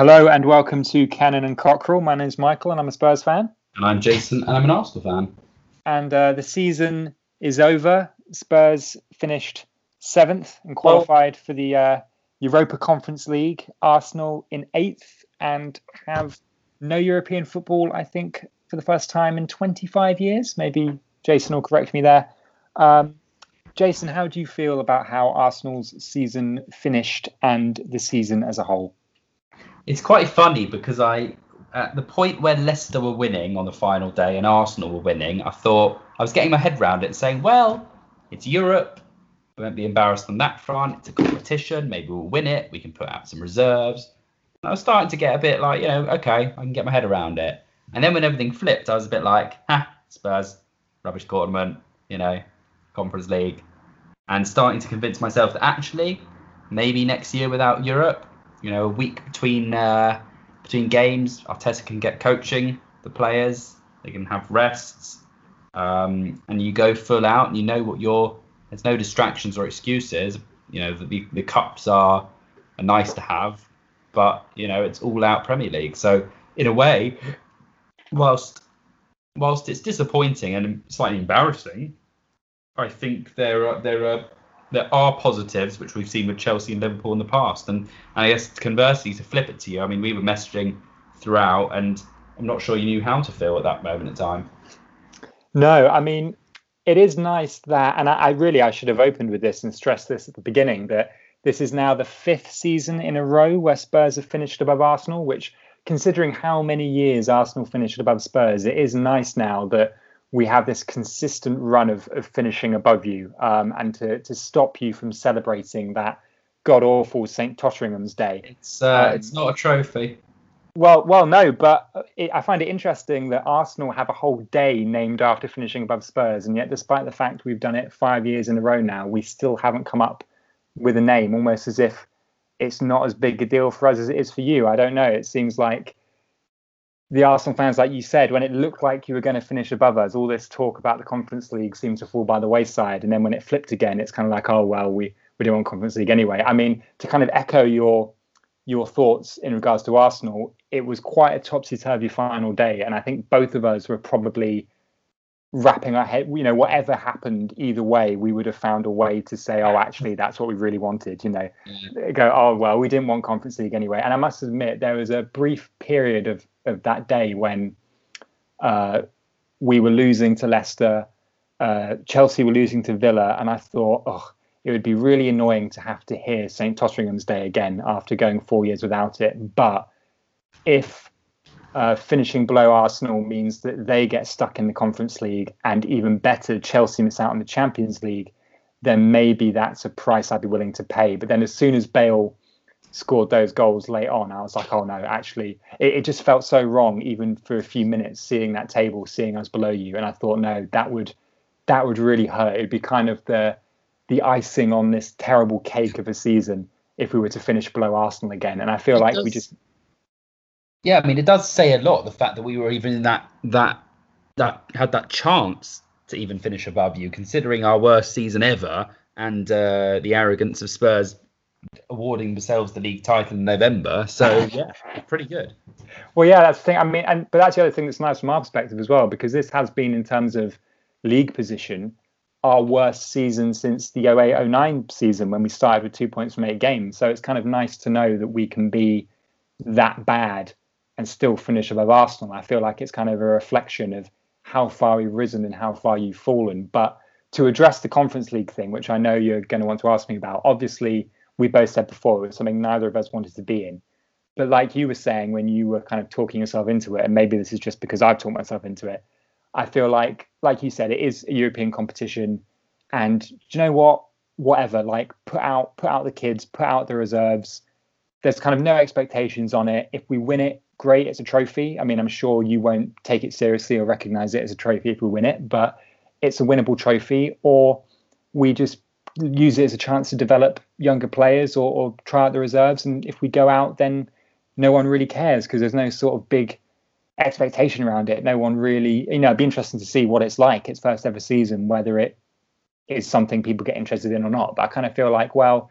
Hello and welcome to Cannon and Cockerell. My name's Michael and I'm a Spurs fan. And I'm Jason and I'm an Arsenal fan. And the season is over. Spurs finished 7th and qualified for the Europa Conference League. Arsenal in 8th and have no European football, I think, for the first time in 25 years. Maybe Jason will correct me there. Jason, how do you feel about how Arsenal's season finished and the season as a whole? It's quite funny because at the point where Leicester were winning on the final day and Arsenal were winning, I thought, I was getting my head around it and saying, well, it's Europe. We won't be embarrassed on that front. It's a competition. Maybe we'll win it. We can put out some reserves. And I was starting to get a bit like, OK, I can get my head around it. And then when everything flipped, I was a bit like, Spurs, rubbish tournament, Conference League. And starting to convince myself that actually, maybe next year without Europe, a week between games, Arteta can get coaching the players. They can have rests, and you go full out. And there's no distractions or excuses. The cups are nice to have, but it's all out Premier League. So in a way, whilst it's disappointing and slightly embarrassing, I think there are positives, which we've seen with Chelsea and Liverpool in the past. And I guess conversely, to flip it to you, I mean, we were messaging throughout and I'm not sure you knew how to feel at that moment in time. No, I mean, it is nice that, and I should have opened with this and stressed this at the beginning, that this is now the 5th season in a row where Spurs have finished above Arsenal, which, considering how many years Arsenal finished above Spurs, it is nice now that we have this consistent run of finishing above you, and to stop you from celebrating that god-awful St. Totteringham's Day. It's not a trophy. Well, no, but I find it interesting that Arsenal have a whole day named after finishing above Spurs, and yet despite the fact we've done it 5 years in a row now, we still haven't come up with a name, almost as if it's not as big a deal for us as it is for you. I don't know. It seems like the Arsenal fans, like you said, when it looked like you were going to finish above us, all this talk about the Conference League seemed to fall by the wayside. And then when it flipped again, it's kind of like, oh, well, we don't want Conference League anyway. I mean, to kind of echo your thoughts in regards to Arsenal, it was quite a topsy-turvy final day. And I think both of us were probably wrapping our head, whatever happened either way, we would have found a way to say, oh, actually, that's what we really wanted, Go, oh, well, we didn't want Conference League anyway. And I must admit, there was a brief period of that day when we were losing to Leicester, Chelsea were losing to Villa, and I thought, it would be really annoying to have to hear St. Totteringham's Day again after going 4 years without it. But if finishing below Arsenal means that they get stuck in the Conference League, and even better, Chelsea miss out on the Champions League, then maybe that's a price I'd be willing to pay. But then as soon as Bale scored those goals late on, I was like, oh no, actually, it just felt so wrong, even for a few minutes, seeing that table, seeing us below you. And I thought, no, that would really hurt. It'd be kind of the icing on this terrible cake of a season if we were to finish below Arsenal again. And I feel like we just... Yeah, I mean, it does say a lot, the fact that we were even in that had that chance to even finish above you, considering our worst season ever and the arrogance of Spurs awarding themselves the league title in November. So yeah, pretty good. Well, yeah, that's the thing. I mean, but that's the other thing that's nice from our perspective as well, because this has been, in terms of league position, our worst season since the 08-09 season, when we started with 2 points from 8 games. So it's kind of nice to know that we can be that bad and still finish above Arsenal. I feel like it's kind of a reflection of how far we've risen and how far you've fallen. But to address the Conference League thing, which I know you're going to want to ask me about, obviously, we both said before it was something neither of us wanted to be in. But like you were saying, when you were kind of talking yourself into it, and maybe this is just because I've talked myself into it, I feel like you said, it is a European competition. And do you know what? Whatever, like put out the kids, put out the reserves. There's kind of no expectations on it. If we win it, great, it's a trophy. I mean, I'm sure you won't take it seriously or recognize it as a trophy if we win it, but it's a winnable trophy. Or we just use it as a chance to develop younger players or try out the reserves. And if we go out, then no one really cares because there's no sort of big expectation around it. No one really, it'd be interesting to see what it's like, its first ever season, whether it is something people get interested in or not. But I kind of feel like, well,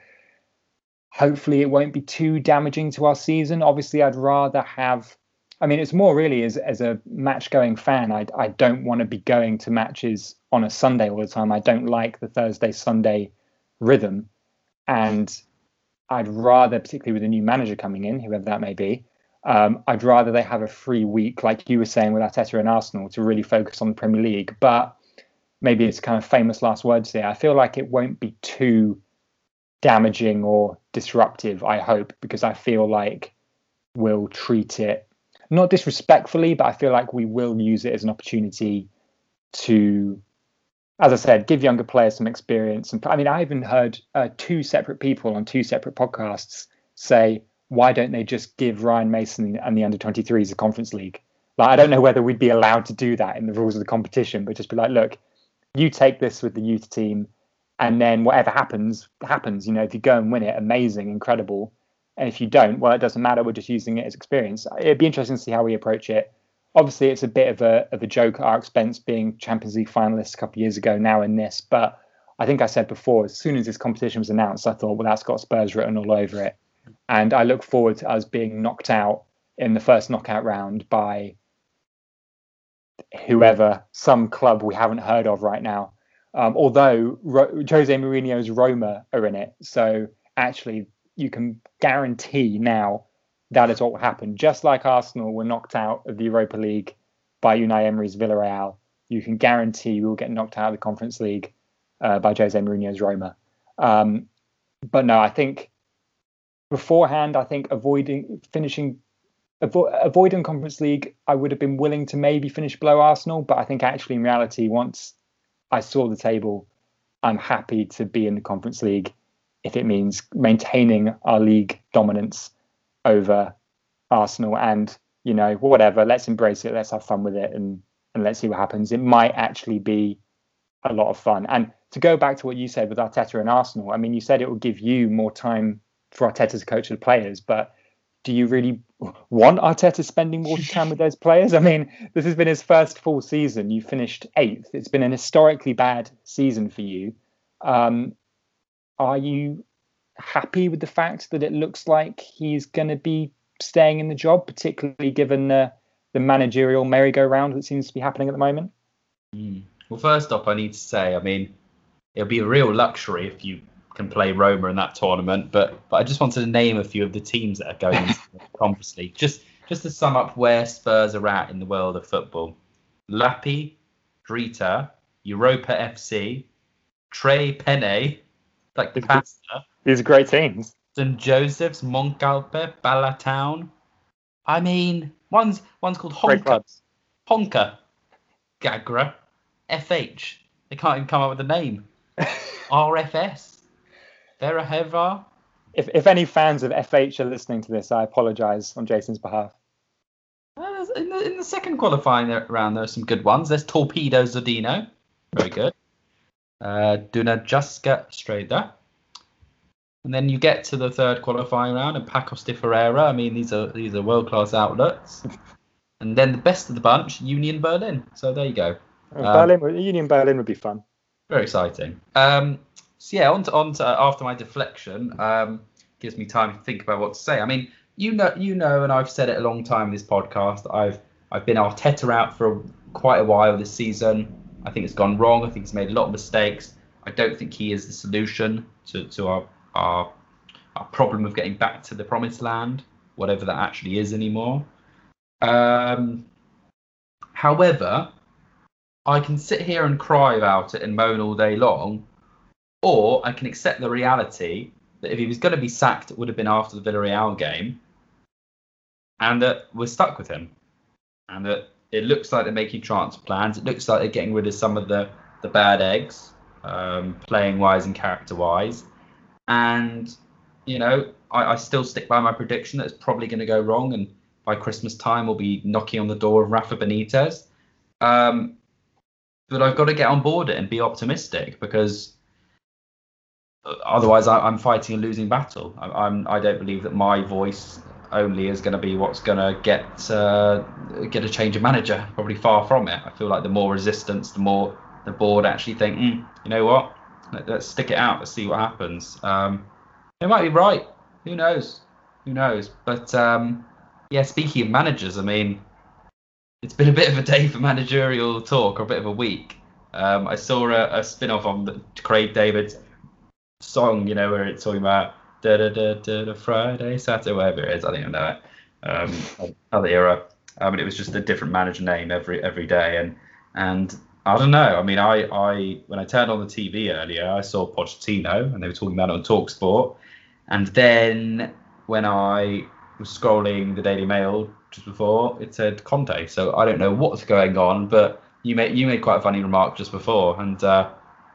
Hopefully it won't be too damaging to our season. Obviously, I'd rather have... I mean, it's more really as a match-going fan, I don't want to be going to matches on a Sunday all the time. I don't like the Thursday-Sunday rhythm. And I'd rather, particularly with a new manager coming in, whoever that may be, I'd rather they have a free week, like you were saying with Arteta and Arsenal, to really focus on the Premier League. But maybe it's kind of famous last words there. I feel like it won't be too damaging or disruptive, I hope, because I feel like we'll treat it not disrespectfully, but I feel like we will use it as an opportunity to, as I said, give younger players some experience. And I mean, I even heard two separate people on two separate podcasts say, why don't they just give Ryan Mason and the under-23s the Conference League? Like, I don't know whether we'd be allowed to do that in the rules of the competition, but just be like, look, you take this with the youth team, and then whatever happens. You know, if you go and win it, amazing, incredible. And if you don't, well, it doesn't matter. We're just using it as experience. It'd be interesting to see how we approach it. Obviously, it's a bit of a joke at our expense, being Champions League finalists a couple of years ago, now in this. But I think I said before, as soon as this competition was announced, I thought, well, that's got Spurs written all over it. And I look forward to us being knocked out in the first knockout round by whoever, some club we haven't heard of right now. Although Jose Mourinho's Roma are in it. So actually, you can guarantee now that is what will happen. Just like Arsenal were knocked out of the Europa League by Unai Emery's Villarreal, you can guarantee we'll get knocked out of the Conference League by Jose Mourinho's Roma. But no, I think beforehand, I think avoiding Conference League, I would have been willing to maybe finish below Arsenal. But I think actually in reality, once I saw the table, I'm happy to be in the Conference League if it means maintaining our league dominance over Arsenal. And, you know, whatever, let's embrace it, let's have fun with it, and let's see what happens. It might actually be a lot of fun. And to go back to what you said with Arteta and Arsenal, I mean, you said it will give you more time for Arteta to coach the players, but do you really want Arteta spending more time with those players? I mean, this has been his first full season. You finished 8th. It's been an historically bad season for you. Are you happy with the fact that it looks like he's going to be staying in the job, particularly given the managerial merry-go-round that seems to be happening at the moment? Well, first off, I need to say, I mean, it'll be a real luxury if you can play Roma in that tournament, but I just wanted to name a few of the teams that are going into the Conference League. Just to sum up where Spurs are at in the world of football. Lappi Drita, Europa FC, Tre Penne, like the pasta. These are great teams. St. Joseph's, Montcalpe, Ballatown. I mean, one's called Honka, Gagra, FH. They can't even come up with a name. RFS. There if any fans of FH are listening to this, I apologise on Jason's behalf. In the second qualifying round, there are some good ones. There's Torpedo Zodino. Very good. Dunajuska Strada. And then you get to the third qualifying round and Pacos de Ferreira. I mean, these are world-class outlets. And then the best of the bunch, Union Berlin. So there you go. Union Berlin would be fun. Very exciting. So yeah, on to after my deflection, gives me time to think about what to say. I mean, you know, and I've said it a long time in this podcast. I've been Arteta out for quite a while this season. I think it's gone wrong. I think he's made a lot of mistakes. I don't think he is the solution to our problem of getting back to the promised land, whatever that actually is anymore. However, I can sit here and cry about it and moan all day long. Or I can accept the reality that if he was going to be sacked, it would have been after the Villarreal game. And that we're stuck with him. And that it looks like they're making transfer plans. It looks like they're getting rid of some of the bad eggs, playing-wise and character-wise. And, you know, I still stick by my prediction that it's probably going to go wrong. And by Christmas time, we'll be knocking on the door of Rafa Benitez. But I've got to get on board it and be optimistic because... Otherwise, I'm fighting a losing battle. I don't believe that my voice only is going to be what's going to get a change of manager. Probably far from it. I feel like the more resistance, the more the board actually think, you know what? Let's stick it out. Let's see what happens. They might be right. who knows? Who knows? But yeah, speaking of managers, I mean, it's been a bit of a day for managerial talk, or a bit of a week. I saw a spin-off on Craig David's song, you know, where it's talking about da da da da Friday, Saturday, whatever it is. I don't even know it. Other era. And it was just a different manager name every day, and I don't know. I mean, I when I turned on the TV earlier, I saw Pochettino, and they were talking about it on TalkSport, and then when I was scrolling the Daily Mail just before, it said Conte. So I don't know what's going on, but you made quite a funny remark just before, and I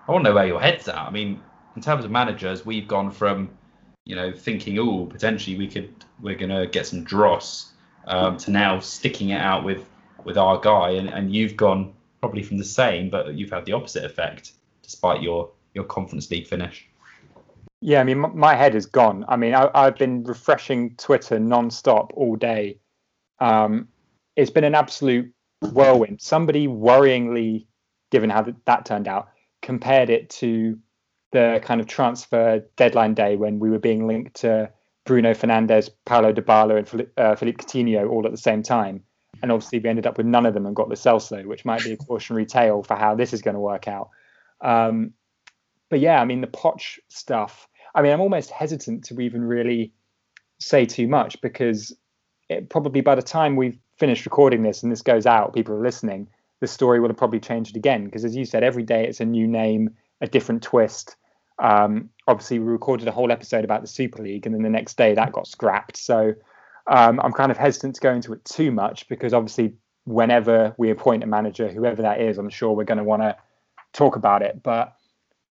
want to know where your head's at. I mean, in terms of managers, we've gone from, you know, thinking, oh, potentially we're gonna get some dross, to now sticking it out with our guy, and you've gone probably from the same, but you've had the opposite effect despite your Conference League finish. Yeah, I mean, my head is gone. I mean, I've been refreshing Twitter non-stop all day. It's been an absolute whirlwind. Somebody worryingly, given how that turned out, compared it to the kind of transfer deadline day when we were being linked to Bruno Fernandes, Paulo Dybala, and Philippe Coutinho all at the same time. And obviously we ended up with none of them and got Lo Celso, which might be a cautionary tale for how this is going to work out. But yeah, I mean, the Poch stuff, I mean, I'm almost hesitant to even really say too much, because it probably by the time we've finished recording this and this goes out, people are listening, the story will have probably changed again. Because as you said, every day it's a new name, a different twist. Obviously we recorded a whole episode about the Super League, and then the next day that got scrapped. So I'm kind of hesitant to go into it too much, because obviously whenever we appoint a manager, whoever that is, I'm sure we're going to want to talk about it. But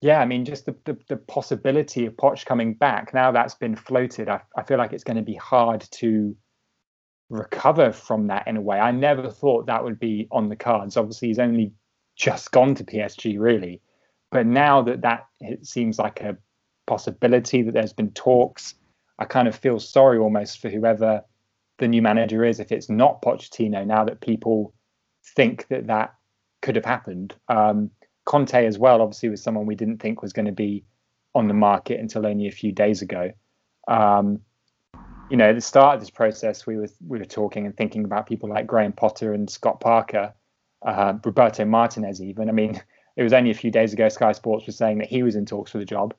yeah, I mean, just the possibility of Poch coming back, now that's been floated, I feel like it's going to be hard to recover from that in a way. I never thought that would be on the cards. Obviously he's only just gone to PSG really, but now that it seems like a possibility, that there's been talks, I kind of feel sorry almost for whoever the new manager is if it's not Pochettino, now that people think that could have happened. Conte as well, obviously, was someone we didn't think was going to be on the market until only a few days ago. You know, at the start of this process, we were talking and thinking about people like Graham Potter and Scott Parker, Roberto Martinez even. I mean, it was only a few days ago Sky Sports was saying that he was in talks for the job.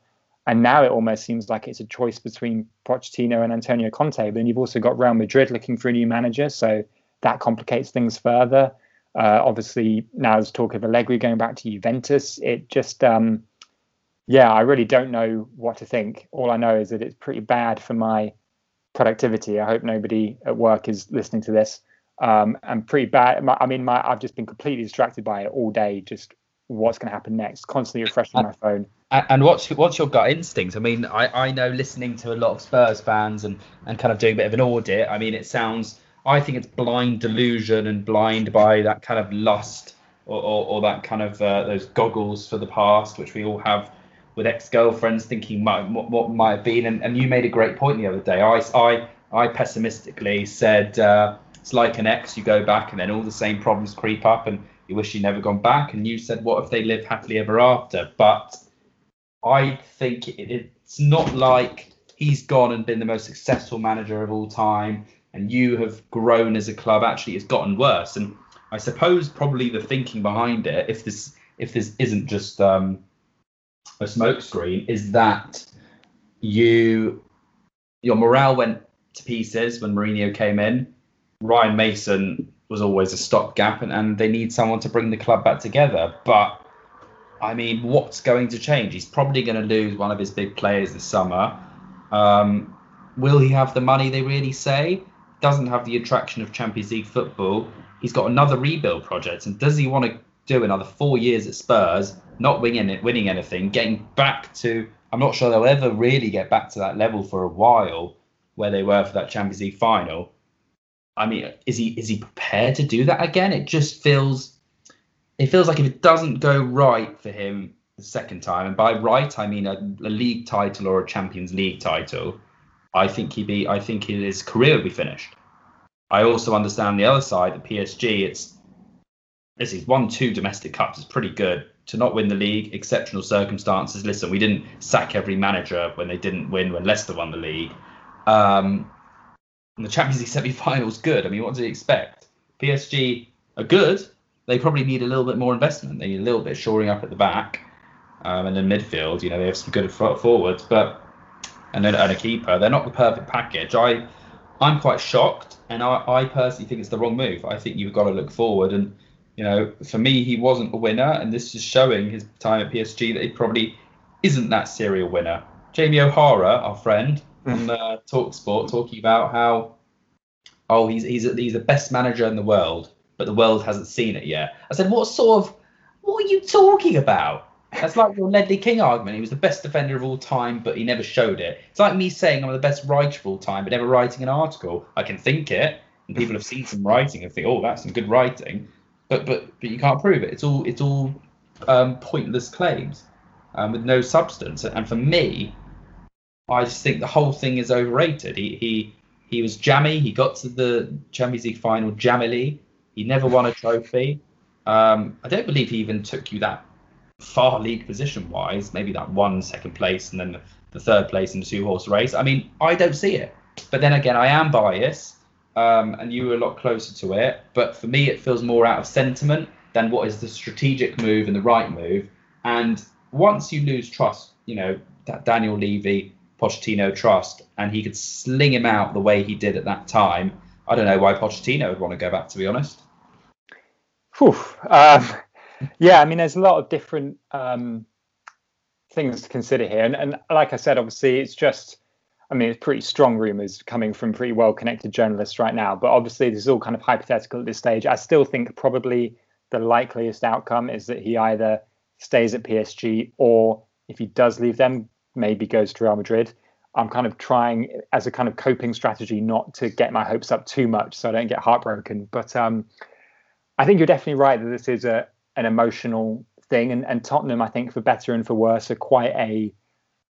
And now it almost seems like it's a choice between Pochettino and Antonio Conte. But then you've also got Real Madrid looking for a new manager, so that complicates things further. Obviously, now there's talk of Allegri going back to Juventus. It just, yeah, I really don't know what to think. All I know is that it's pretty bad for my productivity. I hope nobody at work is listening to this. And pretty bad. I've just been completely distracted by it all day, just what's going to happen next, constantly refreshing my phone. And what's your gut instinct? I mean, I know, listening to a lot of Spurs fans and kind of doing a bit of an audit, I mean, it sounds, I think it's blind delusion and blind by that kind of lust or that kind of those goggles for the past, which we all have with ex-girlfriends, thinking what might have been. And you made a great point the other day. I pessimistically said, it's like an ex, you go back and then all the same problems creep up and you wish you'd never gone back. And you said, what if they live happily ever after? But I think it's not like he's gone and been the most successful manager of all time, and you have grown as a club. Actually, it's gotten worse. And I suppose probably the thinking behind it, if this isn't just a smokescreen, is that your morale went to pieces when Mourinho came in. Ryan Mason was always a stopgap, and they need someone to bring the club back together. But I mean, what's going to change? He's probably going to lose one of his big players this summer. Will he have the money they really say? Doesn't have the attraction of Champions League football. He's got another rebuild project. And does he want to do another 4 years at Spurs, not winning anything, getting back to, I'm not sure they'll ever really get back to that level for a while where they were for that Champions League final. I mean, is he prepared to do that again? It feels like if it doesn't go right for him the second time, and by right I mean a league title or a Champions League title, I think his career would be finished. I also understand the other side, the PSG. He's won 2 domestic cups. It's pretty good to not win the league. Exceptional circumstances. Listen, we didn't sack every manager when they didn't win when Leicester won the league. And the Champions League semi-finals, good. I mean, what do you expect? PSG are good. They probably need a little bit more investment. They need a little bit of shoring up at the back and in midfield. You know, they have some good forwards, but and a keeper. They're not the perfect package. I'm quite shocked, and I personally think it's the wrong move. I think you've got to look forward, and you know, for me, he wasn't a winner, and this is showing his time at PSG that he probably isn't that serial winner. Jamie O'Hara, our friend on TalkSport, talking about how he's the best manager in the world, but the world hasn't seen it yet. I said, what are you talking about? That's like your Ledley King argument. He was the best defender of all time, but he never showed it. It's like me saying I'm the best writer of all time, but never writing an article. I can think it, and people have seen some writing and think, oh, that's some good writing, but you can't prove it. It's all pointless claims with no substance. And for me, I just think the whole thing is overrated. He was jammy. He got to the Champions League final jammily. He never won a trophy. I don't believe he even took you that far league position-wise. Maybe that one second place and then the third place in the two-horse race. I mean, I don't see it. But then again, I am biased, and you were a lot closer to it. But for me, it feels more out of sentiment than what is the strategic move and the right move. And once you lose trust, you know, that Daniel Levy, Pochettino trust, and he could sling him out the way he did at that time, I don't know why Pochettino would want to go back, to be honest. Yeah, I mean, there's a lot of different things to consider here. And like I said, obviously, it's just, I mean, it's pretty strong rumours coming from pretty well-connected journalists right now. But obviously, this is all kind of hypothetical at this stage. I still think probably the likeliest outcome is that he either stays at PSG or, if he does leave them, maybe goes to Real Madrid. I'm kind of trying as a kind of coping strategy not to get my hopes up too much so I don't get heartbroken. But I think you're definitely right that this is an emotional thing. And Tottenham, I think, for better and for worse, are quite a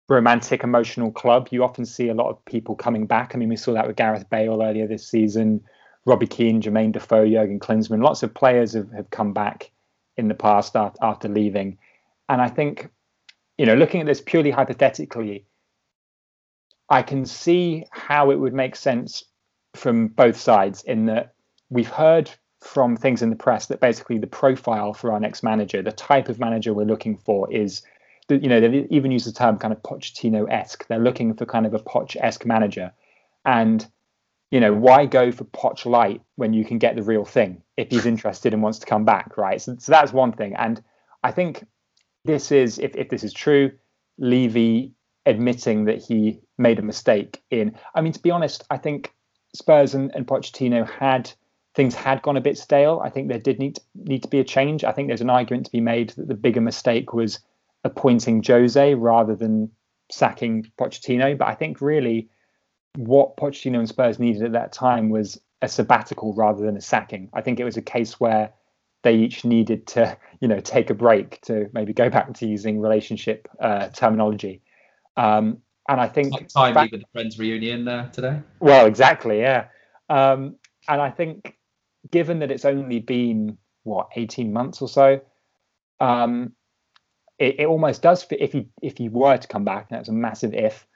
romantic, emotional club. You often see a lot of people coming back. I mean, we saw that with Gareth Bale earlier this season, Robbie Keane, Jermaine Defoe, Jurgen Klinsmann. Lots of players have come back in the past after leaving. And I think, you know, looking at this purely hypothetically, I can see how it would make sense from both sides, in that we've heard from things in the press that basically the profile for our next manager, the type of manager we're looking for is, you know, they even use the term kind of Pochettino-esque. They're looking for kind of a Poch-esque manager. And, you know, why go for Poch light when you can get the real thing if he's interested and wants to come back, right? So that's one thing. And I think this is, if this is true, Levy admitting that he made a mistake in, I mean, to be honest, I think Spurs and Pochettino had gone a bit stale. I think there did need to be a change. I think there's an argument to be made that the bigger mistake was appointing Jose rather than sacking Pochettino. But I think really what Pochettino and Spurs needed at that time was a sabbatical rather than a sacking. I think it was a case where they each needed to, you know, take a break to maybe go back to using relationship terminology. And I think it's like timely with the Friends reunion today. Well, exactly, yeah. And I think given that it's only been, 18 months or so, it almost does fit. If he were to come back, and that's a massive if,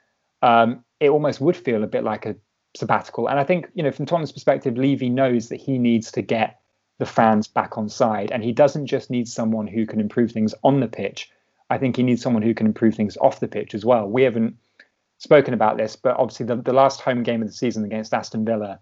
it almost would feel a bit like a sabbatical. And I think, you know, from Tottenham's perspective, Levy knows that he needs to get the fans back on side. And he doesn't just need someone who can improve things on the pitch. I think he needs someone who can improve things off the pitch as well. We haven't spoken about this, but obviously the last home game of the season against Aston Villa,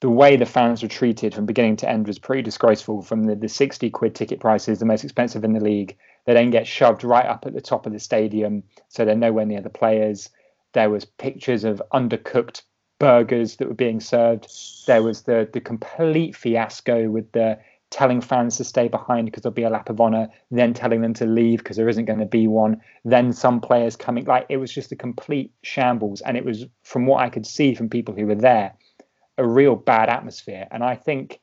the way the fans were treated from beginning to end was pretty disgraceful. From the £60 ticket prices, the most expensive in the league, they then get shoved right up at the top of the stadium, so they're nowhere near the players. There was pictures of undercooked burgers that were being served. There was the complete fiasco with the telling fans to stay behind because there'll be a lap of honour, then telling them to leave because there isn't going to be one, then some players coming. Like, it was just a complete shambles. And it was, from what I could see from people who were there, a real bad atmosphere. And I think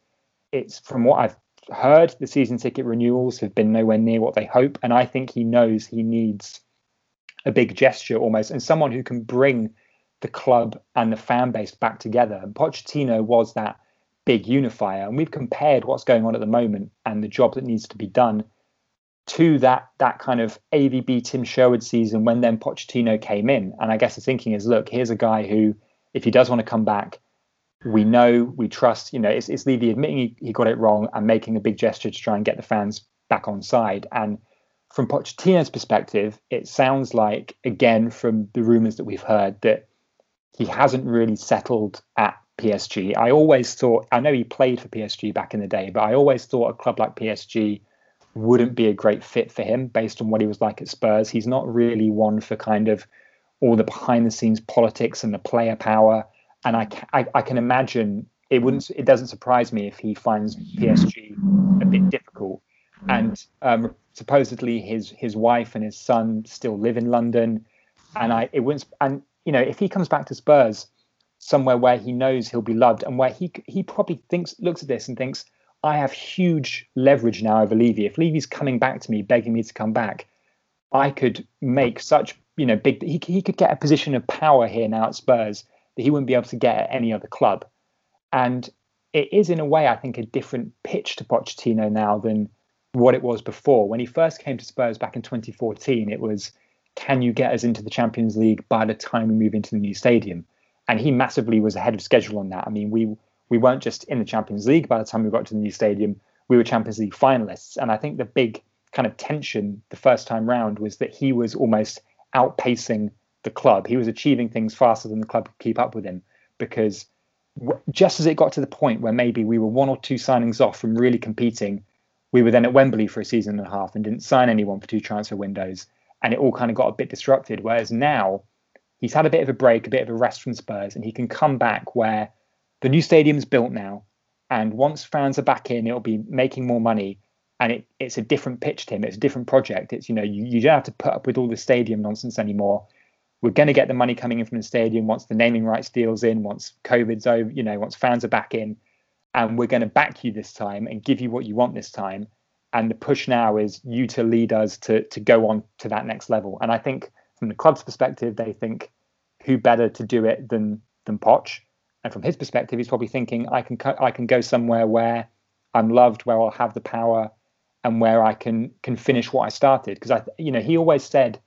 it's, from what I've heard, the season ticket renewals have been nowhere near what they hope. And I think he knows he needs a big gesture almost, and someone who can bring the club and the fan base back together. And Pochettino was that big unifier. And we've compared what's going on at the moment and the job that needs to be done to that kind of AVB Tim Sherwood season when then Pochettino came in. And I guess the thinking is, look, here's a guy who if he does want to come back, we know, we trust, you know, it's Levy admitting he got it wrong and making a big gesture to try and get the fans back on side. And from Pochettino's perspective, it sounds like, again, from the rumours that we've heard, that he hasn't really settled at PSG. I always thought, I know he played for PSG back in the day, but I always thought a club like PSG wouldn't be a great fit for him based on what he was like at Spurs. He's not really one for kind of all the behind the scenes politics and the player power. And I can imagine it doesn't surprise me if he finds PSG a bit difficult. And supposedly his wife and his son still live in London. And you know, if he comes back to Spurs, somewhere where he knows he'll be loved and where he probably looks at this and thinks, I have huge leverage now over Levy. If Levy's coming back to me, begging me to come back, I could make such, you know, big, he could get a position of power here now at Spurs that he wouldn't be able to get at any other club. And it is, in a way, I think, a different pitch to Pochettino now than what it was before. When he first came to Spurs back in 2014, it was, can you get us into the Champions League by the time we move into the new stadium? And he massively was ahead of schedule on that. I mean, we weren't just in the Champions League by the time we got to the new stadium, we were Champions League finalists. And I think the big kind of tension the first time round was that he was almost outpacing the club. He was achieving things faster than the club could keep up with him, because just as it got to the point where maybe we were one or two signings off from really competing, we were then at Wembley for a season and a half and didn't sign anyone for two transfer windows. And it all kind of got a bit disrupted. Whereas now he's had a bit of a break, a bit of a rest from Spurs, and he can come back where the new stadium's built now. And once fans are back in, it'll be making more money. And it's a different pitch to him. It's a different project. It's, you know, you don't have to put up with all the stadium nonsense anymore. We're going to get the money coming in from the stadium once the naming rights deal's in, once COVID's over, you know, once fans are back in. And we're going to back you this time and give you what you want this time. And the push now is you to lead us to go on to that next level. And I think from the club's perspective, they think, who better to do it than Poch? And from his perspective, he's probably thinking, I can go somewhere where I'm loved, where I'll have the power, and where I can finish what I started. Because he always said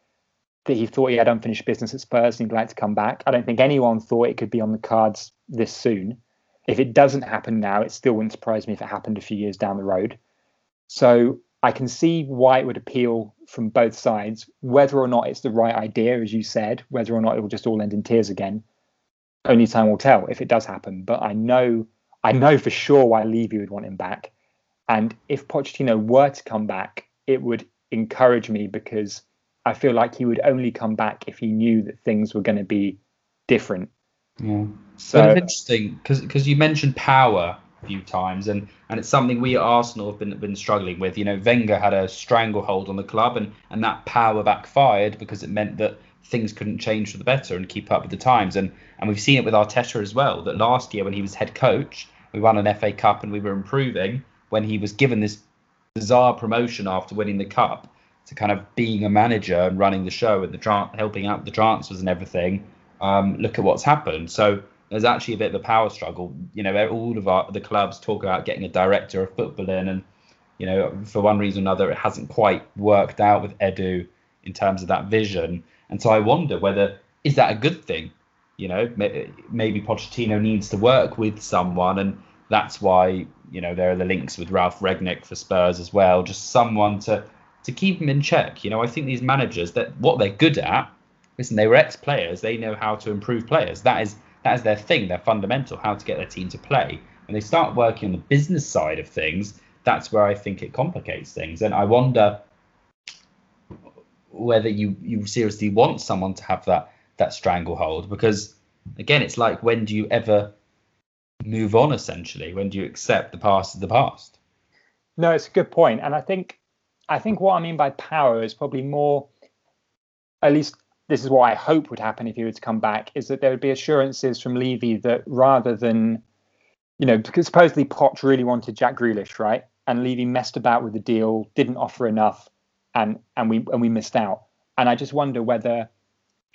that he thought he had unfinished business at Spurs and he'd like to come back. I don't think anyone thought it could be on the cards this soon. If it doesn't happen now, it still wouldn't surprise me if it happened a few years down the road. So I can see why it would appeal from both sides, whether or not it's the right idea, as you said, whether or not it will just all end in tears again. Only time will tell if it does happen. But I know for sure why Levy would want him back. And if Pochettino were to come back, it would encourage me, because I feel like he would only come back if he knew that things were going to be different. Yeah. So it's interesting because you mentioned power a few times, and it's something we at Arsenal have been struggling with. You know, Wenger had a stranglehold on the club, and that power backfired because it meant that things couldn't change for the better and keep up with the times. And we've seen it with Arteta as well, that last year when he was head coach, we won an FA Cup and we were improving, when he was given this bizarre promotion after winning the Cup to kind of being a manager and running the show and helping out with the transfers and everything. Look at what's happened. So there's actually a bit of a power struggle. You know, all of the clubs talk about getting a director of football in, and, you know, for one reason or another, it hasn't quite worked out with Edu in terms of that vision. And so I wonder whether, is that a good thing? You know, maybe Pochettino needs to work with someone, and that's why, you know, there are the links with Ralph Rangnick for Spurs as well, just someone to keep him in check. You know, I think these managers, that what they're good at, listen, they were ex-players, they know how to improve players. That is their thing, their fundamental, how to get their team to play. When they start working on the business side of things, that's where I think it complicates things. And I wonder whether you seriously want someone to have that stranglehold, because, again, it's like, when do you ever move on, essentially? When do you accept the past is the past? No, it's a good point. And I think what I mean by power is probably more, at least this is what I hope would happen if he were to come back, is that there would be assurances from Levy that, rather than, you know, because supposedly Poch really wanted Jack Grealish, right? And Levy messed about with the deal, didn't offer enough, and we missed out. And I just wonder whether,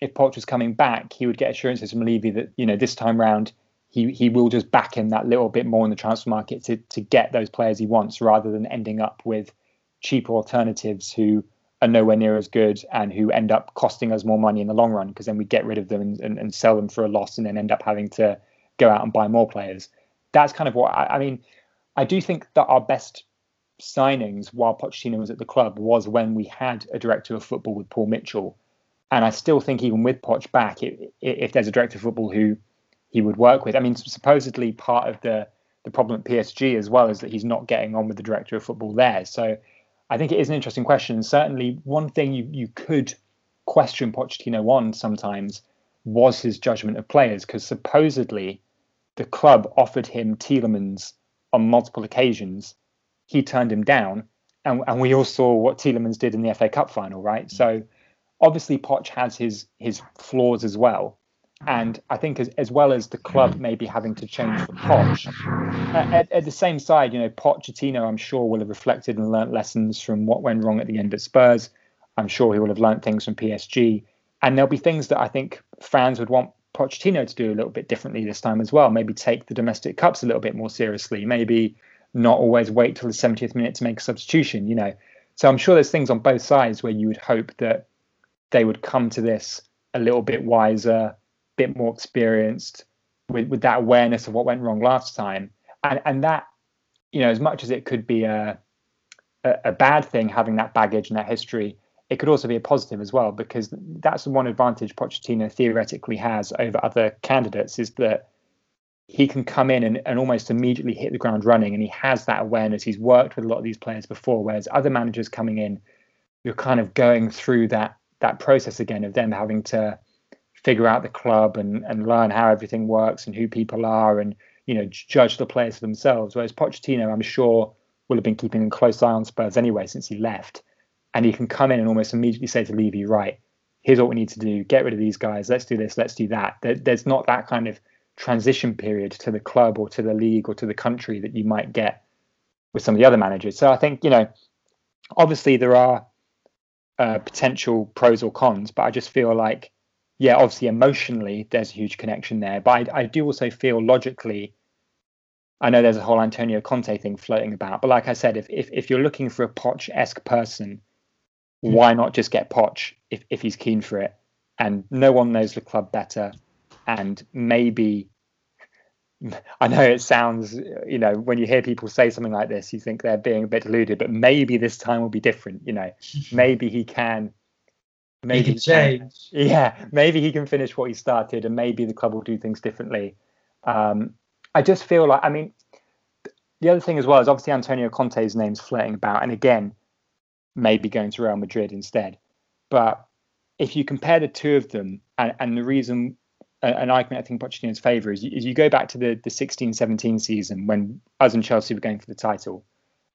if Poch was coming back, he would get assurances from Levy that, you know, this time round he will just back him that little bit more in the transfer market to get those players he wants, rather than ending up with cheaper alternatives who are nowhere near as good and who end up costing us more money in the long run, because then we get rid of them and sell them for a loss and then end up having to go out and buy more players. That's kind of what I mean. I do think that our best signings while Pochettino was at the club was when we had a director of football with Paul Mitchell. And I still think even with Poch back, if there's a director of football who he would work with. I mean, supposedly part of the problem at PSG as well is that he's not getting on with the director of football there. So I think it is an interesting question. Certainly one thing you could question Pochettino on sometimes was his judgment of players, because supposedly the club offered him Tielemans on multiple occasions. He turned him down, and we all saw what Tielemans did in the FA Cup final, right? So obviously Poch has his flaws as well. And I think as well as the club maybe having to change for Poch, at the same side, you know, Pochettino, I'm sure, will have reflected and learnt lessons from what went wrong at the end at Spurs. I'm sure he will have learnt things from PSG. And there'll be things that I think fans would want Pochettino to do a little bit differently this time as well. Maybe take the domestic cups a little bit more seriously. Maybe not always wait till the 70th minute to make a substitution, you know. So I'm sure there's things on both sides where you would hope that they would come to this a little bit wiser, bit more experienced, with that awareness of what went wrong last time. And that, you know, as much as it could be a bad thing having that baggage and that history, it could also be a positive as well, because that's the one advantage Pochettino theoretically has over other candidates, is that he can come in and almost immediately hit the ground running, and he has that awareness. He's worked with a lot of these players before, whereas other managers coming in, you're kind of going through that process again of them having to figure out the club and learn how everything works and who people are and, you know, judge the players for themselves. Whereas Pochettino, I'm sure, will have been keeping a close eye on Spurs anyway since he left. And he can come in and almost immediately say to Levy, right, here's what we need to do. Get rid of these guys. Let's do this. Let's do that. There's not that kind of transition period to the club or to the league or to the country that you might get with some of the other managers. So I think, you know, obviously there are potential pros or cons, but I just feel like, yeah, obviously emotionally there's a huge connection there, but I do also feel logically, I know there's a whole Antonio Conte thing floating about, but like I said, if you're looking for a Poch-esque person, why not just get Poch if he's keen for it? And no one knows the club better. And maybe, I know it sounds, you know, when you hear people say something like this, you think they're being a bit deluded, but maybe this time will be different. You know, maybe he can. Maybe he can change. Yeah, maybe he can finish what he started, and maybe the club will do things differently. I just feel like, I mean, the other thing as well is obviously Antonio Conte's name's flirting about, and again, maybe going to Real Madrid instead. But if you compare the two of them, and the reason an argument I think Pochettino's favour is you go back to the 16-17 season when us and Chelsea were going for the title,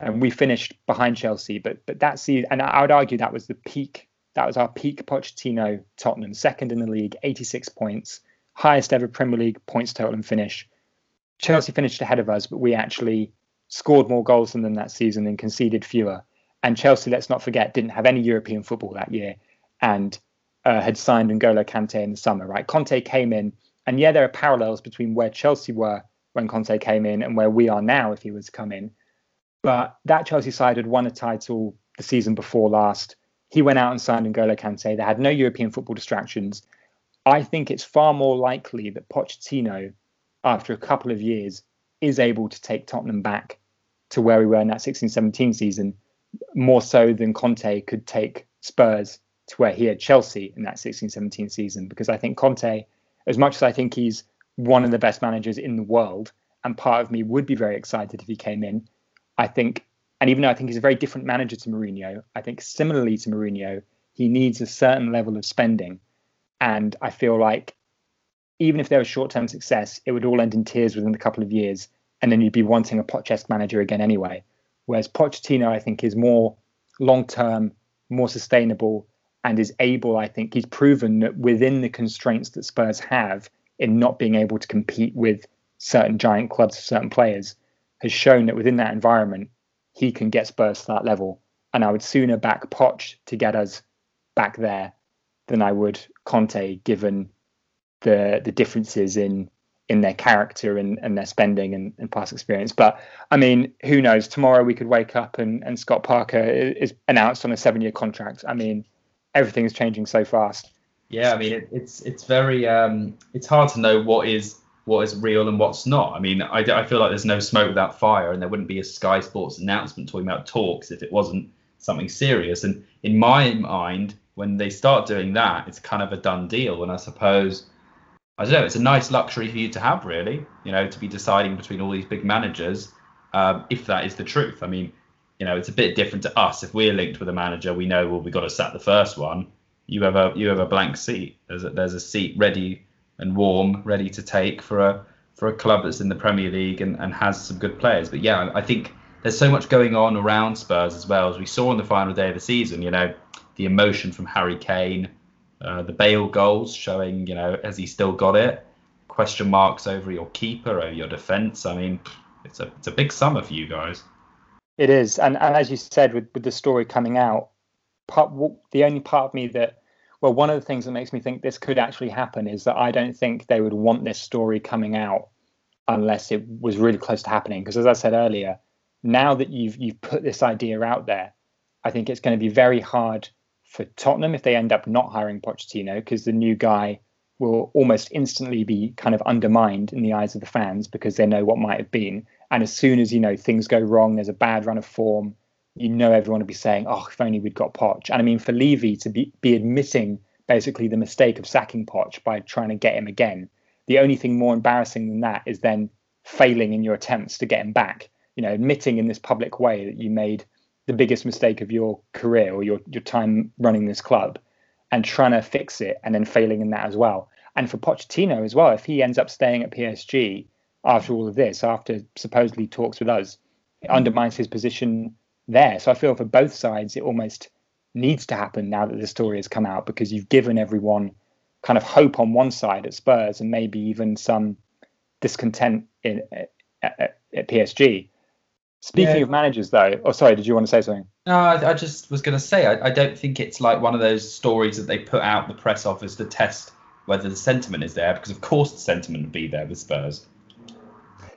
and we finished behind Chelsea. But that season, and I would argue that was the peak. That was our peak Pochettino Tottenham, second in the league, 86 points, highest ever Premier League points total and finish. Chelsea finished ahead of us, but we actually scored more goals than them that season and conceded fewer. And Chelsea, let's not forget, didn't have any European football that year, and had signed N'Golo Kante in the summer, right? Conte came in, and yeah, there are parallels between where Chelsea were when Conte came in and where we are now if he was to come in. But that Chelsea side had won a title the season before last. He went out and signed N'Golo Kante. They had no European football distractions. I think it's far more likely that Pochettino, after a couple of years, is able to take Tottenham back to where we were in that 16-17 season, more so than Conte could take Spurs to where he had Chelsea in that 16-17 season. Because I think Conte, as much as I think he's one of the best managers in the world, and part of me would be very excited if he came in, I think, and even though I think he's a very different manager to Mourinho, I think similarly to Mourinho, he needs a certain level of spending. And I feel like even if there was short-term success, it would all end in tears within a couple of years, and then you'd be wanting a Poch-esque manager again anyway. Whereas Pochettino, I think, is more long-term, more sustainable, and is able, I think, he's proven that within the constraints that Spurs have in not being able to compete with certain giant clubs of certain players, has shown that within that environment, he can get Spurs to that level. And I would sooner back Poch to get us back there than I would Conte, given the differences in in their character and their spending and past experience. But I mean, who knows? Tomorrow we could wake up and Scott Parker is announced on a 7-year contract. I mean, everything is changing so fast. Yeah, I mean, it's very it's hard to know what is real and what's not. I mean, I feel like there's no smoke without fire, and there wouldn't be a Sky Sports announcement talking about talks if it wasn't something serious. And in my mind, when they start doing that, it's kind of a done deal. And I suppose, I don't know, it's a nice luxury for you to have, really, you know, to be deciding between all these big managers, if that is the truth. I mean, you know, it's a bit different to us. If we're linked with a manager, we know, well, we got to sack the first one. You have a blank seat. There's a seat ready and warm, ready to take for a club that's in the Premier League and has some good players. But yeah, I think there's so much going on around Spurs as well, as we saw on the final day of the season. You know, the emotion from Harry Kane. The Bale goals showing, you know, has he still got it? Question marks over your keeper, over your defence. I mean, it's a big summer for you guys. It is. And as you said, with the story coming out, the only part of me that, well, one of the things that makes me think this could actually happen is that I don't think they would want this story coming out unless it was really close to happening. Because as I said earlier, now that you've put this idea out there, I think it's going to be very hard for Tottenham if they end up not hiring Pochettino, because the new guy will almost instantly be kind of undermined in the eyes of the fans because they know what might have been. And as soon as, you know, things go wrong, there's a bad run of form, you know, everyone will be saying, oh, if only we'd got Poch. And I mean, for Levy to be admitting basically the mistake of sacking Poch by trying to get him again, the only thing more embarrassing than that is then failing in your attempts to get him back. You know, admitting in this public way that you made the biggest mistake of your career or your time running this club and trying to fix it and then failing in that as well. And for Pochettino as well, if he ends up staying at PSG after all of this, after supposedly talks with us, it undermines his position there. So I feel for both sides, it almost needs to happen now that the story has come out, because you've given everyone kind of hope on one side at Spurs and maybe even some discontent at PSG. Speaking of managers, though, oh, sorry, did you want to say something? No, I just was going to say, I don't think it's like one of those stories that they put out the press office to test whether the sentiment is there, because of course the sentiment would be there with Spurs.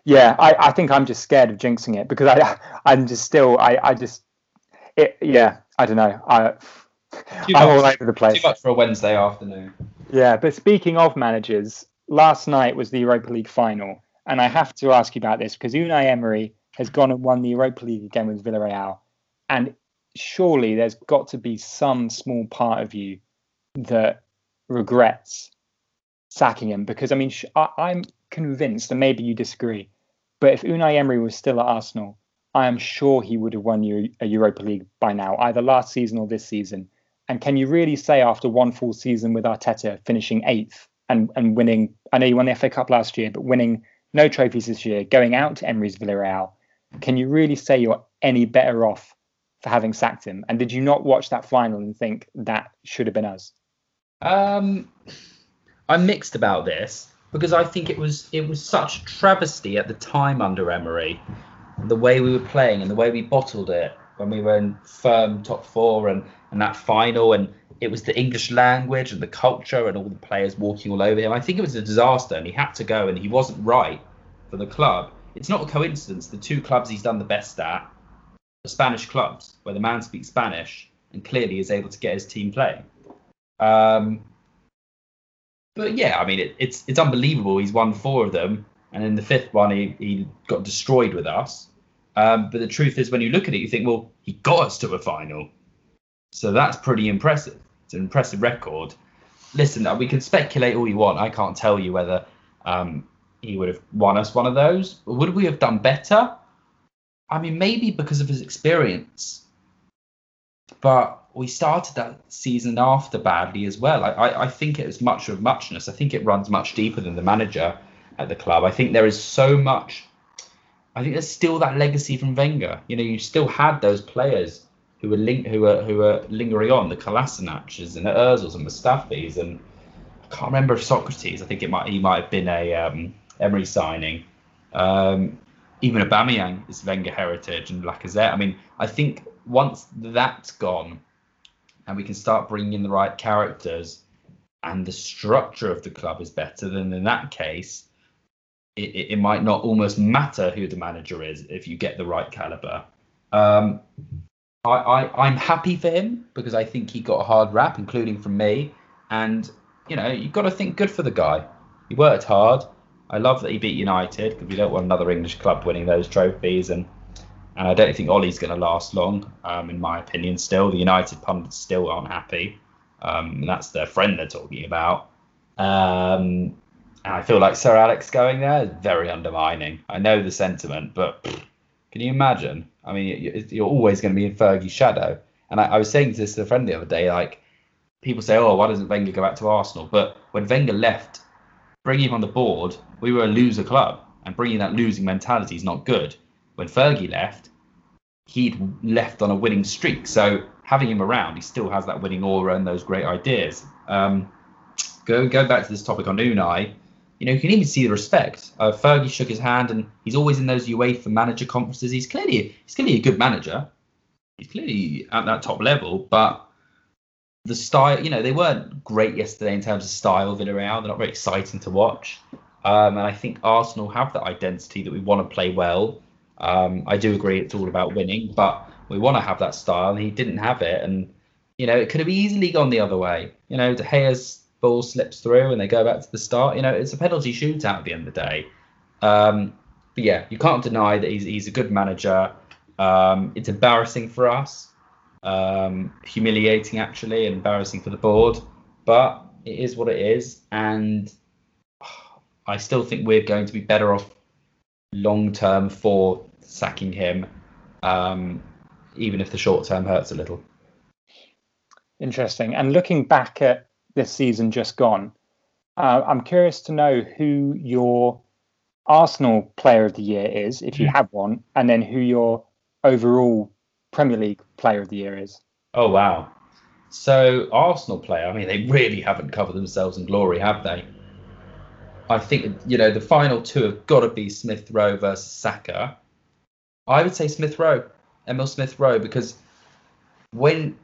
Yeah, I think I'm just scared of jinxing it, because I'm just still, I don't know. I'm all over the place. Too much for a Wednesday afternoon. Yeah, but speaking of managers, last night was the Europa League final, and I have to ask you about this, because Unai Emery has gone and won the Europa League again with Villarreal. And surely there's got to be some small part of you that regrets sacking him. Because, I mean, I'm convinced, and maybe you disagree, but if Unai Emery was still at Arsenal, I am sure he would have won a Europa League by now, either last season or this season. And can you really say after one full season with Arteta finishing 8th and winning, I know you won the FA Cup last year, but winning no trophies this year, going out to Emery's Villarreal, can you really say you're any better off for having sacked him? And did you not watch that final and think that should have been us? I'm mixed about this, because I think it was such travesty at the time under Emery, the way we were playing and the way we bottled it when we were in firm top four and that final, and it was the English language and the culture and all the players walking all over him. I think it was a disaster, and he had to go, and he wasn't right for the club. It's not a coincidence the two clubs he's done the best at are Spanish clubs, where the man speaks Spanish and clearly is able to get his team playing. But yeah, I mean, it's unbelievable. He's won 4 of them, and in the 5th one, he got destroyed with us. But the truth is, when you look at it, you think, well, he got us to a final. So that's pretty impressive. It's an impressive record. Listen, we can speculate all you want. I can't tell you whether he would have won us one of those. But would we have done better? I mean, maybe because of his experience. But we started that season after badly as well. I think it was much of muchness. I think it runs much deeper than the manager at the club. I think there is so much. I think there's still that legacy from Wenger. You know, you still had those players who were lingering on, the Kolasinacs and the Erzels and Mustafis, and I can't remember if Socrates. I think he might have been a Emery signing. Even Aubameyang is Wenger heritage, and Lacazette. I mean, I think once that's gone, and we can start bringing in the right characters, and the structure of the club is better, then in that case, it might not almost matter who the manager is if you get the right caliber. I'm happy for him because I think he got a hard rap, including from me. And, you know, you've got to think good for the guy. He worked hard. I love that he beat United because we don't want another English club winning those trophies. And I don't think Ollie's going to last long, in my opinion, still. The United pundits still aren't happy. And that's their friend they're talking about. And I feel like Sir Alex going there is very undermining. I know the sentiment, but can you imagine? I mean, you're always going to be in Fergie's shadow. And I was saying this to a friend the other day, like, people say, oh, why doesn't Wenger go back to Arsenal? But when Wenger left, bringing him on the board, we were a loser club. And bringing that losing mentality is not good. When Fergie left, he'd left on a winning streak. So having him around, he still has that winning aura and those great ideas. Going back to this topic on Unai, you know, you can even see the respect. Fergie shook his hand, and he's always in those UEFA manager conferences. He's clearly a good manager. He's clearly at that top level, but the style, you know, they weren't great yesterday in terms of style. Villarreal, they're not very exciting to watch. And I think Arsenal have that identity that we want to play well. I do agree it's all about winning, but we want to have that style, and he didn't have it. And, you know, it could have easily gone the other way. You know, De Gea's ball slips through and they go back to the start. You know, it's a penalty shootout at the end of the day. But yeah, you can't deny that he's a good manager. It's embarrassing for us. Humiliating, actually, and embarrassing for the board. But it is what it is. And I still think we're going to be better off long term for sacking him, even if the short term hurts a little. Interesting. And looking back at this season just gone, I'm curious to know who your Arsenal Player of the Year is, if you have one, and then who your overall Premier League Player of the Year is. Oh, wow. So Arsenal player, I mean, they really haven't covered themselves in glory, have they? I think, you know, the final two have got to be Smith-Rowe versus Saka. I would say Smith-Rowe, Emil Smith-Rowe, because when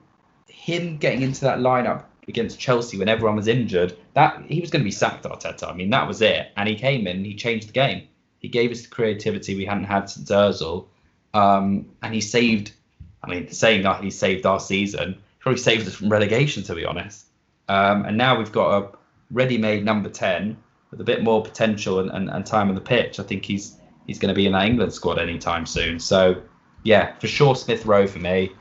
him getting into that lineup against Chelsea when everyone was injured, that he was going to be sacked, Arteta. I mean, that was it. And he came in, he changed the game. He gave us the creativity we hadn't had since Ozil. And he saved, I mean, saying that he saved our season, probably saved us from relegation, to be honest. And now we've got a ready-made number 10 with a bit more potential and time on the pitch. I think he's going to be in that England squad anytime soon. So, yeah, for sure, Smith-Rowe for me.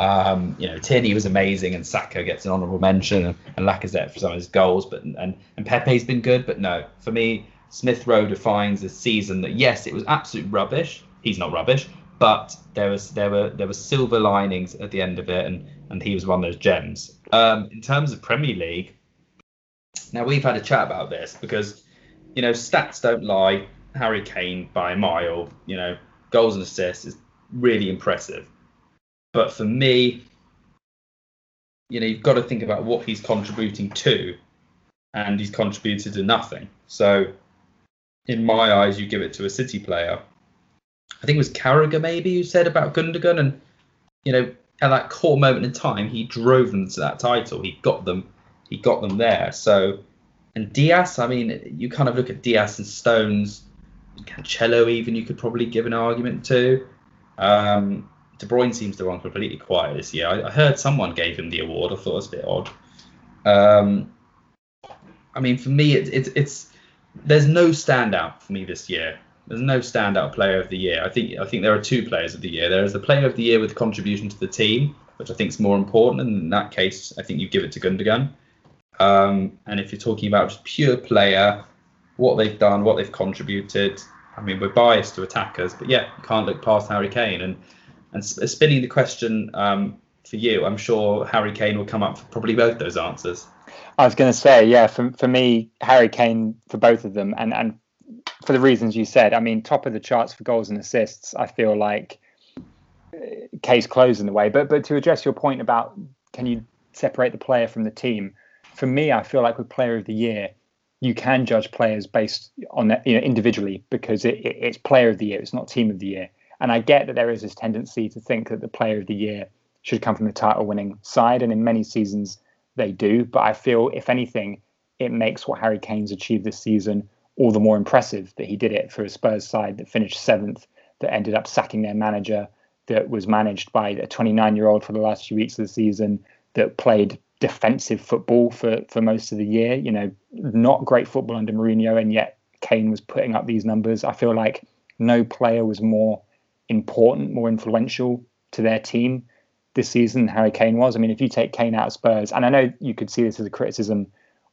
You know, Tierney was amazing, and Saka gets an honourable mention, and Lacazette for some of his goals, but and Pepe's been good, but no, for me, Smith-Rowe defines a season that, yes, it was absolute rubbish. He's not rubbish, but there were silver linings at the end of it, and he was one of those gems. In terms of Premier League, now we've had a chat about this because, you know, stats don't lie. Harry Kane by a mile, you know, goals and assists is really impressive. But for me, you know, you've got to think about what he's contributing to, and he's contributed to nothing. So in my eyes, you give it to a City player. I think it was Carragher maybe who said about Gundogan, and, you know, at that core moment in time, he drove them to that title. He got them there. So, and Diaz, I mean, you kind of look at Diaz and Stones, Cancelo even, you could probably give an argument to. De Bruyne seems to run completely quiet this year. I heard someone gave him the award. I thought it was a bit odd. I mean, for me, it's there's no standout for me this year. There's no standout player of the year. I think there are two players of the year. There is the player of the year with contribution to the team, which I think is more important. And in that case, I think you give it to Gundogan. And if you're talking about just pure player, what they've done, what they've contributed. I mean, we're biased to attackers, but yeah, you can't look past Harry Kane. And spinning the question for you, I'm sure Harry Kane will come up for probably both those answers. I was going to say, yeah, for me, Harry Kane for both of them. And for the reasons you said, I mean, top of the charts for goals and assists, I feel like case closed in a way. But to address your point about can you separate the player from the team, for me, I feel like with Player of the Year, you can judge players based on that, you know, individually, because it's Player of the Year, it's not Team of the Year. And I get that there is this tendency to think that the Player of the Year should come from the title-winning side, and in many seasons they do. But I feel, if anything, it makes what Harry Kane's achieved this season all the more impressive that he did it for a Spurs side that finished seventh, that ended up sacking their manager, that was managed by a 29-year-old for the last few weeks of the season, that played defensive football for most of the year. You know, not great football under Mourinho, and yet Kane was putting up these numbers. I feel like no player was more important, more influential to their team this season than Harry Kane was. I mean, if you take Kane out of Spurs, and I know you could see this as a criticism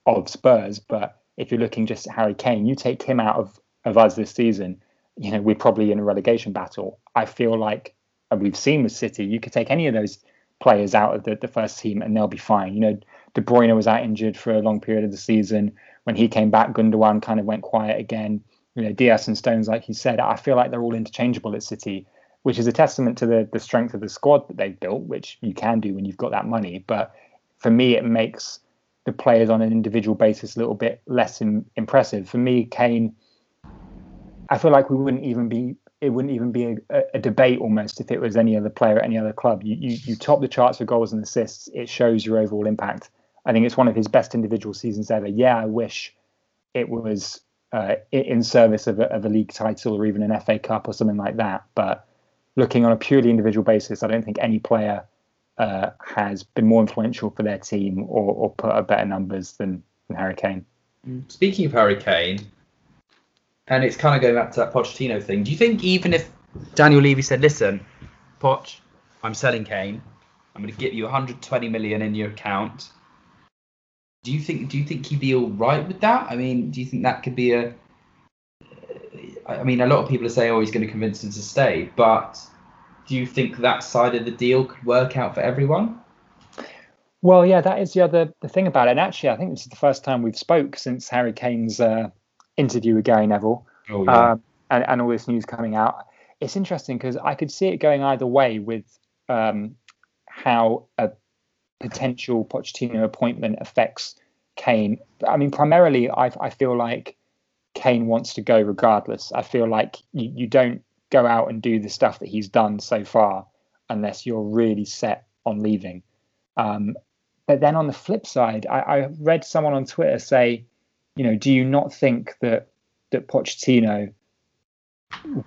of Spurs, but if you're looking just at Harry Kane, you take him out of us this season, you know, we're probably in a relegation battle. I feel like, and we've seen with City, you could take any of those players out of the first team and they'll be fine. You know, De Bruyne was out injured for a long period of the season. When he came back, Gundogan kind of went quiet again. You know, Diaz and Stones, like you said, I feel like they're all interchangeable at City, which is a testament to the strength of the squad that they've built, which you can do when you've got that money. But for me, it makes the players on an individual basis a little bit less impressive. For me, Kane, I feel like it wouldn't even be a debate almost if it was any other player at any other club. You top the charts for goals and assists. It shows your overall impact. I think it's one of his best individual seasons ever. Yeah, I wish it was in service of a league title or even an FA Cup or something like that. But looking on a purely individual basis, I don't think any player has been more influential for their team or put up better numbers than Harry Kane. Speaking of Harry Kane, and it's kind of going back to that Pochettino thing. Do you think even if Daniel Levy said, listen, Poch, I'm selling Kane, I'm going to give you 120 million in your account, do you think he'd be all right with that? I mean, do you think that could be a lot of people are saying, oh, he's going to convince him to stay, but do you think that side of the deal could work out for everyone? Well, yeah, that is the thing about it. And actually, I think this is the first time we've spoke since Harry Kane's interview with Gary Neville. Oh, yeah. and all this news coming out. It's interesting because I could see it going either way with how a potential Pochettino appointment affects Kane. I mean, primarily, I feel like Kane wants to go regardless. I feel like you don't go out and do the stuff that he's done so far unless you're really set on leaving. But then on the flip side, I read someone on Twitter say, you know, do you not think that Pochettino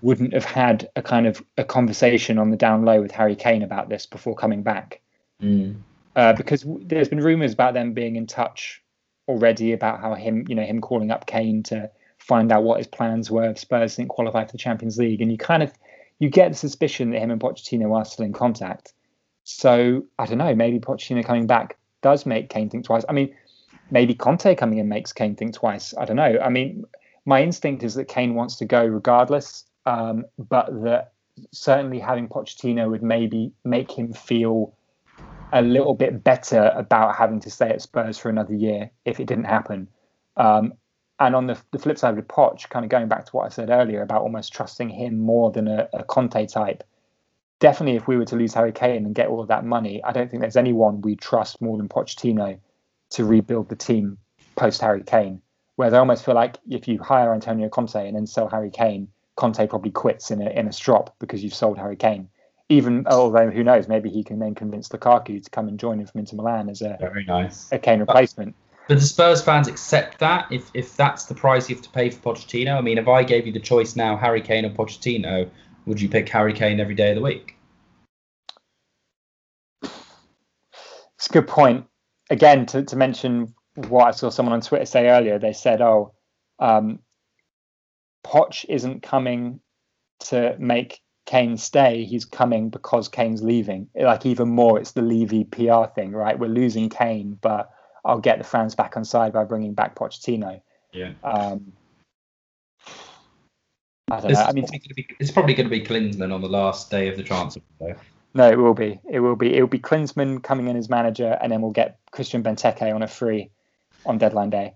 wouldn't have had a kind of a conversation on the down low with Harry Kane about this before coming back? Mm. Because there's been rumours about them being in touch already about how him calling up Kane to find out what his plans were if Spurs didn't qualify for the Champions League, and you get the suspicion that him and Pochettino are still in contact. So I don't know, maybe Pochettino coming back does make Kane think twice. I mean, maybe Conte coming in makes Kane think twice. I don't know. I mean, my instinct is that Kane wants to go regardless, but that certainly having Pochettino would maybe make him feel a little bit better about having to stay at Spurs for another year if it didn't happen. And on the flip side with Poch, kind of going back to what I said earlier about almost trusting him more than a Conte type, definitely if we were to lose Harry Kane and get all of that money, I don't think there's anyone we trust more than Pochettino to rebuild the team post Harry Kane, where they almost feel like if you hire Antonio Conte and then sell Harry Kane, Conte probably quits in a strop because you've sold Harry Kane. Even although who knows, maybe he can then convince Lukaku to come and join him from Inter Milan as a very nice a Kane replacement. But the Spurs fans accept that if that's the price you have to pay for Pochettino. I mean, if I gave you the choice now, Harry Kane or Pochettino, would you pick Harry Kane every day of the week? It's a good point. Again, to mention what I saw someone on Twitter say earlier, they said, Poch isn't coming to make Kane stay. He's coming because Kane's leaving. Like, even more, it's the Levy PR thing, right? We're losing Kane, but I'll get the fans back on side by bringing back Pochettino. Yeah. I don't know. I mean, it's probably going to be Klinsmann on the last day of the transfer window. No, it will be. It'll be Klinsmann coming in as manager, and then we'll get Christian Benteke on a free on deadline day.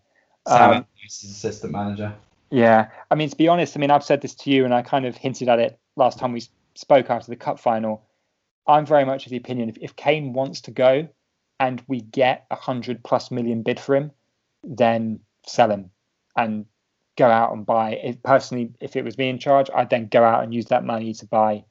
Sam is assistant manager. Yeah. I mean, to be honest, I mean, I've said this to you and I kind of hinted at it last time we spoke after the cup final. I'm very much of the opinion if Kane wants to go and we get 100+ million bid for him, then sell him and go out and buy. Personally, if it was me in charge, I'd then go out and use that money to buy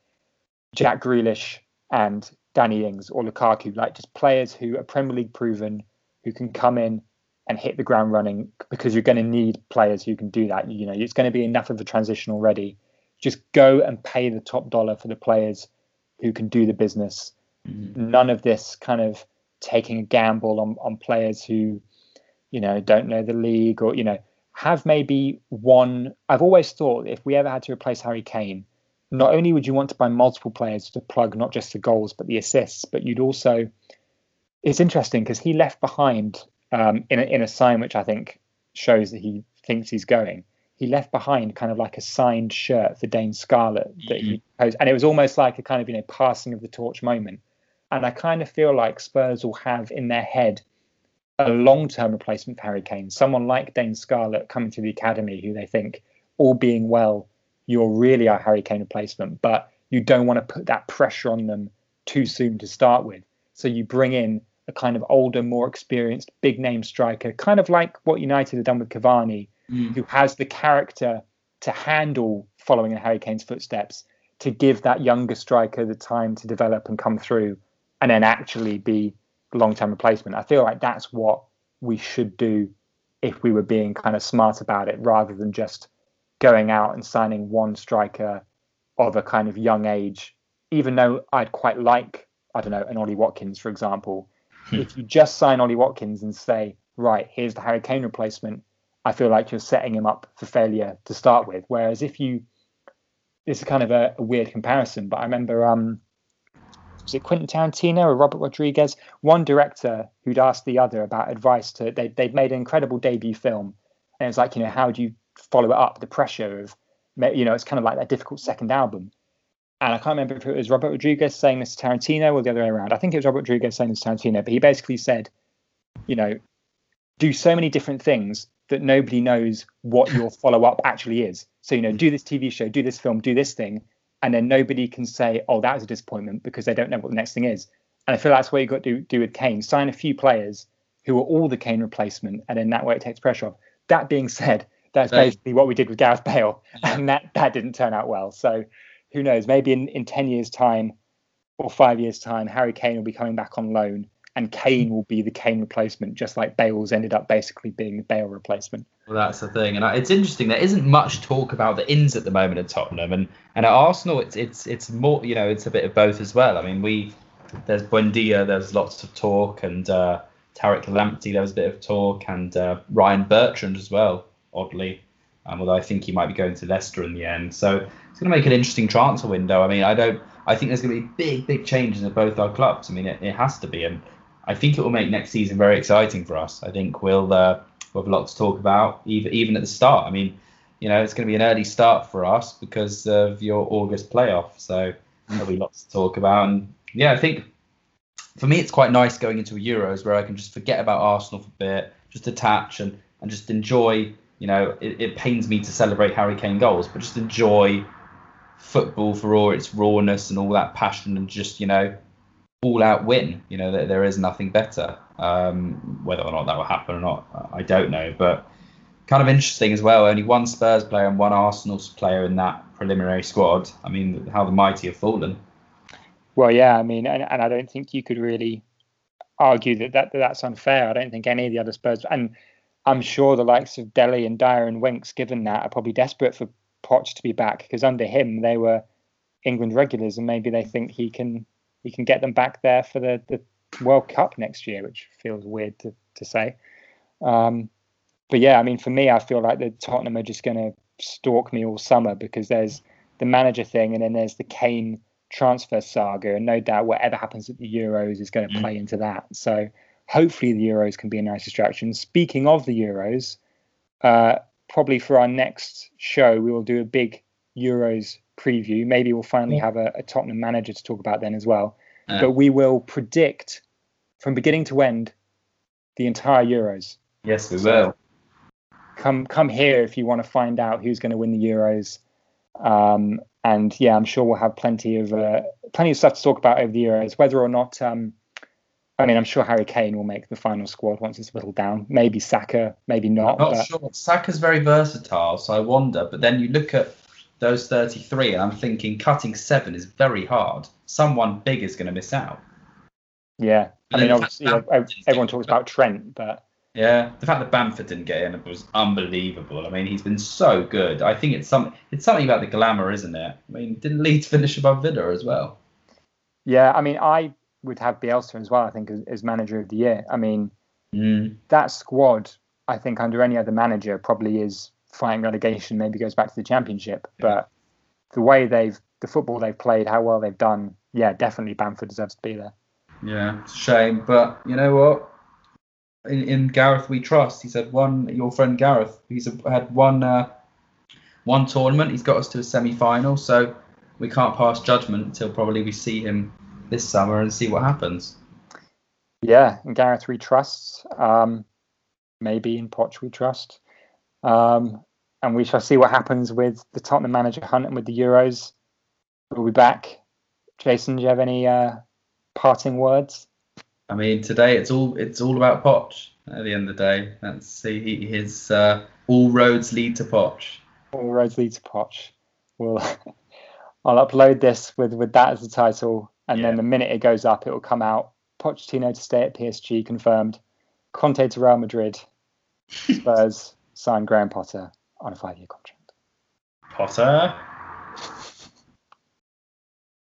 Jack Grealish and Danny Ings or Lukaku, like just players who are Premier League proven, who can come in and hit the ground running, because you're going to need players who can do that. You know, it's going to be enough of a transition already. Just go and pay the top dollar for the players who can do the business. Mm-hmm. None of this kind of taking a gamble on players who, you know, don't know the league, or, you know, have maybe one. I've always thought if we ever had to replace Harry Kane, not only would you want to buy multiple players to plug not just the goals, but the assists, but you'd also, it's interesting because he left behind in a sign, which I think shows that he thinks he's going. He left behind kind of like a signed shirt for Dane Scarlett that he posed. And it was almost like a kind of, you know, passing of the torch moment. And I kind of feel like Spurs will have in their head a long-term replacement for Harry Kane, someone like Dane Scarlett coming to the academy, who they think, all being well, you're really our Harry Kane replacement, but you don't want to put that pressure on them too soon to start with. So you bring in a kind of older, more experienced, big-name striker, kind of like what United have done with Cavani, who has the character to handle following in Harry Kane's footsteps, to give that younger striker the time to develop and come through and then actually be long-term replacement. I feel like that's what we should do if we were being kind of smart about it, rather than just going out and signing one striker of a kind of young age, even though I'd quite like, I don't know, an Ollie Watkins, for example. If you just sign Ollie Watkins and say, right, here's the Harry Kane replacement, I feel like you're setting him up for failure to start with. Whereas if you, this is kind of a weird comparison, but I remember, was it Quentin Tarantino or Robert Rodriguez? One director who'd asked the other about advice to, they'd made an incredible debut film. And it's like, you know, how do you follow it up? The pressure of, you know, it's kind of like that difficult second album. And I can't remember if it was Robert Rodriguez saying this to Tarantino or the other way around. I think it was Robert Rodriguez saying this to Tarantino, but he basically said, you know, do so many different things that nobody knows what your follow-up actually is. So, you know, do this TV show, do this film, do this thing, and then nobody can say, oh, that was a disappointment, because they don't know what the next thing is. And I feel that's what you've got to do with Kane. Sign a few players who are all the Kane replacement, and then that way it takes pressure off. That being said, that's basically what we did with Gareth Bale, and that didn't turn out well. So who knows, maybe in 10 years' time or 5 years' time, Harry Kane will be coming back on loan, and Kane will be the Kane replacement, just like Bale's ended up basically being the Bale replacement. Well, that's the thing. And it's interesting, there isn't much talk about the ins at the moment at Tottenham. And at Arsenal, it's more, you know, it's a bit of both as well. I mean, there's Buendia, there's lots of talk, and Tarek Lamptey, there was a bit of talk, and Ryan Bertrand as well, oddly. Although I think he might be going to Leicester in the end. So it's going to make an interesting transfer window. I mean, I think there's going to be big changes at both our clubs. I mean, it has to be. And I think it will make next season very exciting for us. I think we'll have a lot to talk about, even at the start. I mean, you know, it's going to be an early start for us because of your August playoff. So there'll be lots to talk about. And yeah, I think for me, it's quite nice going into a Euros where I can just forget about Arsenal for a bit, just detach and just enjoy. You know, it pains me to celebrate Harry Kane goals, but just enjoy football for all its rawness and all that passion, and just, you know, all-out win. You know, there is nothing better. Whether or not that will happen or not, I don't know. But kind of interesting as well. Only one Spurs player and one Arsenal player in that preliminary squad. I mean, how the mighty have fallen. Well, yeah. I mean, and I don't think you could really argue that's unfair. I don't think any of the other Spurs, and I'm sure the likes of Dele and Dyer and Winks, given that, are probably desperate for Poch to be back, because under him they were England regulars, and maybe they think he can get them back there for the World Cup next year, which feels weird to say. But yeah, I mean, for me, I feel like the Tottenham are just going to stalk me all summer, because there's the manager thing, and then there's the Kane transfer saga, and no doubt whatever happens at the Euros is going to play into that. So hopefully the Euros can be a nice distraction. Speaking of the Euros, probably for our next show, we will do a big Euros preview. Maybe we'll finally have a Tottenham manager to talk about then as well. But we will predict from beginning to end the entire Euros. Yes, we will. Come here if you want to find out who's going to win the Euros. And yeah, I'm sure we'll have plenty of stuff to talk about over the Euros. Whether or not, I mean, I'm sure Harry Kane will make the final squad once it's whittled down. Maybe Saka, maybe not. I'm not sure. Saka's very versatile, so I wonder. But then you look at those 33, and I'm thinking cutting 7 is very hard. Someone big is going to miss out. Yeah, I mean, obviously, everyone talks about Trent, but Yeah, the fact that Bamford didn't get in was unbelievable. I mean, he's been so good. I think it's something about the glamour, isn't it? I mean, didn't Leeds finish above Villa as well? Yeah, I mean, I would have Bielsa as well, I think, as manager of the year. I mean, that squad, I think, under any other manager, probably is fighting relegation, maybe goes back to the Championship. Yeah. But the way the football they've played, how well they've done, yeah, definitely Bamford deserves to be there. Yeah, it's a shame. But you know what? In Gareth we trust. He said your friend Gareth, he's had one tournament. He's got us to a semi-final, so we can't pass judgment until probably we see him this summer and see what happens. Yeah, in Gareth we trust. Maybe in Poch we trust. And we shall see what happens with the Tottenham manager hunt and with the Euros. We'll be back. Jason, do you have any parting words? I mean, today it's all about Poch at the end of the day. Let's see, all roads lead to Poch. All roads lead to Poch. I'll upload this with that as the title, and then the minute it goes up, it will come out. Pochettino to stay at PSG confirmed. Conte to Real Madrid. Spurs sign Graham Potter on a 5-year contract. Potter.